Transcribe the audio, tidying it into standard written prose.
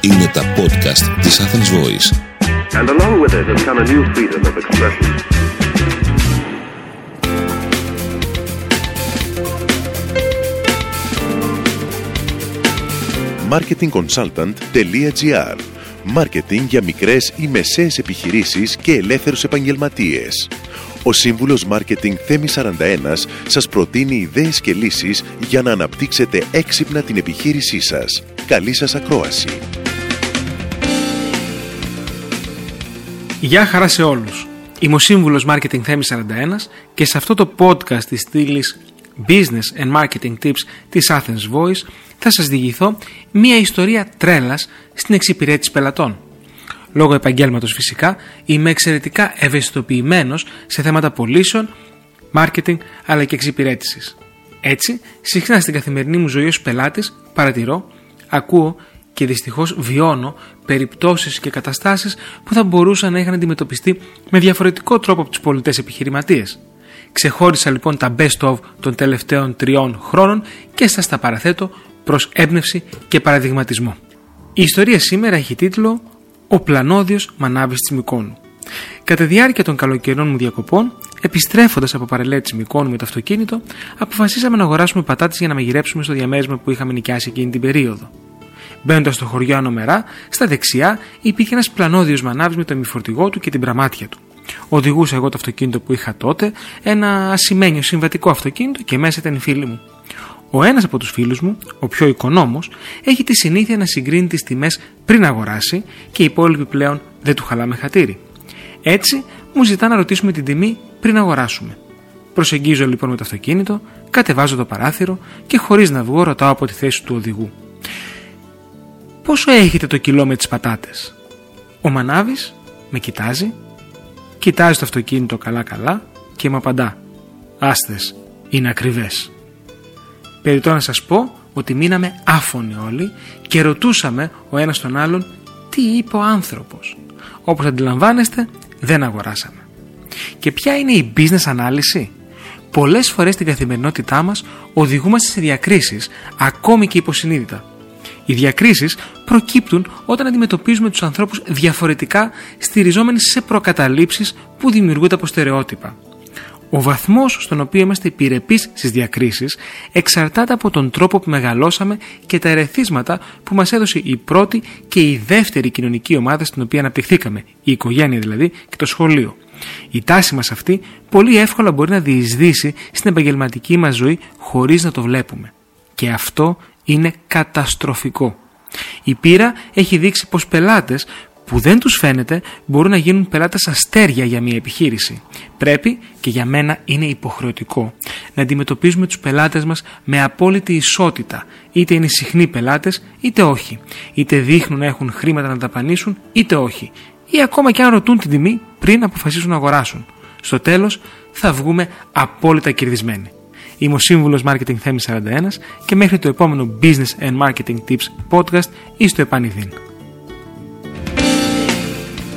Είναι τα podcast της Athens Voice. And along with it has come a new freedom of expression. marketingconsultant.gr. Μάρκετινγκ για μικρές ή μεσαίες επιχειρήσεις και ελεύθερους επαγγελματίες. Ο σύμβουλος Μάρκετινγκ Θέμης 41 σας προτείνει ιδέες και λύσεις για να αναπτύξετε έξυπνα την επιχείρησή σας. Καλή σας ακρόαση. Γεια χαρά σε όλους. Είμαι ο σύμβουλος Μάρκετινγκ Θέμης 41 και σε αυτό το podcast της στήλης Business and Marketing Tips της Athens Voice θα σας διηγηθώ μία ιστορία τρέλας στην εξυπηρέτηση πελατών. Λόγω επαγγέλματος φυσικά είμαι εξαιρετικά ευαισθητοποιημένος σε θέματα πωλήσεων, marketing αλλά και εξυπηρέτησης. Έτσι, συχνά στην καθημερινή μου ζωή ως πελάτης παρατηρώ, ακούω και δυστυχώς βιώνω περιπτώσεις και καταστάσεις που θα μπορούσαν να είχαν αντιμετωπιστεί με διαφορετικό τρόπο από τους πολιτές επιχειρηματίες. Ξεχώρισα λοιπόν τα best of των τελευταίων 3 χρόνων και σας τα παραθέτω προς έμπνευση και παραδειγματισμό. Η ιστορία σήμερα έχει τίτλο «Ο πλανόδιος μανάβης της Μυκόνου». Κατά διάρκεια των καλοκαιρινών μου διακοπών, επιστρέφοντας από παραλία της Μυκόνου με το αυτοκίνητο, αποφασίσαμε να αγοράσουμε πατάτες για να μαγειρέψουμε στο διαμέρισμα που είχαμε νοικιάσει εκείνη την περίοδο. Μπαίνοντας στο χωριό Ανομερά, στα δεξιά υπήρχε ένας πλανόδιος μανάβης με το ημιφορτηγό του και την πραμάτια του. Οδηγούσα εγώ το αυτοκίνητο που είχα τότε, ένα ασημένιο συμβατικό αυτοκίνητο και μέσα ήταν οι φίλοι μου. Ο ένας από τους φίλους μου, ο πιο οικονόμος, έχει τη συνήθεια να συγκρίνει τις τιμές πριν αγοράσει και οι υπόλοιποι πλέον δεν του χαλάμε χατήρι. Έτσι, μου ζητά να ρωτήσουμε την τιμή πριν αγοράσουμε. Προσεγγίζω λοιπόν με το αυτοκίνητο, κατεβάζω το παράθυρο και χωρίς να βγω ρωτάω από τη θέση του οδηγού: «Πόσο έχετε το κιλό με τις πατάτες?» Ο μανάβης με κοιτάζει το αυτοκίνητο καλά-καλά και μου απαντά: «Άστες, είναι ακριβές». Περιττό να σας πω ότι μείναμε άφωνοι όλοι και ρωτούσαμε ο ένας τον άλλον τι είπε ο άνθρωπος. Όπως αντιλαμβάνεστε, δεν αγοράσαμε. Και ποια είναι η business ανάλυση? Πολλές φορές στην καθημερινότητά μας οδηγούμαστε σε διακρίσεις, ακόμη και υποσυνείδητα. Οι διακρίσεις προκύπτουν όταν αντιμετωπίζουμε τους ανθρώπους διαφορετικά, στηριζόμενοι σε προκαταλήψεις που δημιουργούνται από στερεότυπα. Ο βαθμός στον οποίο είμαστε επιρρεπείς στις διακρίσεις εξαρτάται από τον τρόπο που μεγαλώσαμε και τα ερεθίσματα που μας έδωσε η πρώτη και η δεύτερη κοινωνική ομάδα στην οποία αναπτυχθήκαμε, η οικογένεια δηλαδή και το σχολείο. Η τάση μας αυτή πολύ εύκολα μπορεί να διεισδύσει στην επαγγελματική μας ζωή χωρίς να το βλέπουμε. Και αυτό είναι καταστροφικό. Η πείρα έχει δείξει πως πελάτες που δεν τους φαίνεται μπορούν να γίνουν πελάτες αστέρια για μια επιχείρηση. Πρέπει, και για μένα είναι υποχρεωτικό, να αντιμετωπίζουμε τους πελάτες μας με απόλυτη ισότητα. Είτε είναι συχνοί πελάτες, είτε όχι. Είτε δείχνουν να έχουν χρήματα να δαπανίσουν, είτε όχι. Ή ακόμα και αν ρωτούν την τιμή πριν αποφασίσουν να αγοράσουν. Στο τέλος θα βγούμε απόλυτα κερδισμένοι. Είμαι ο σύμβουλος Μάρκετινγκ Θέμης 41 και μέχρι το επόμενο Business and Marketing Tips podcast ή στο επανειδήν.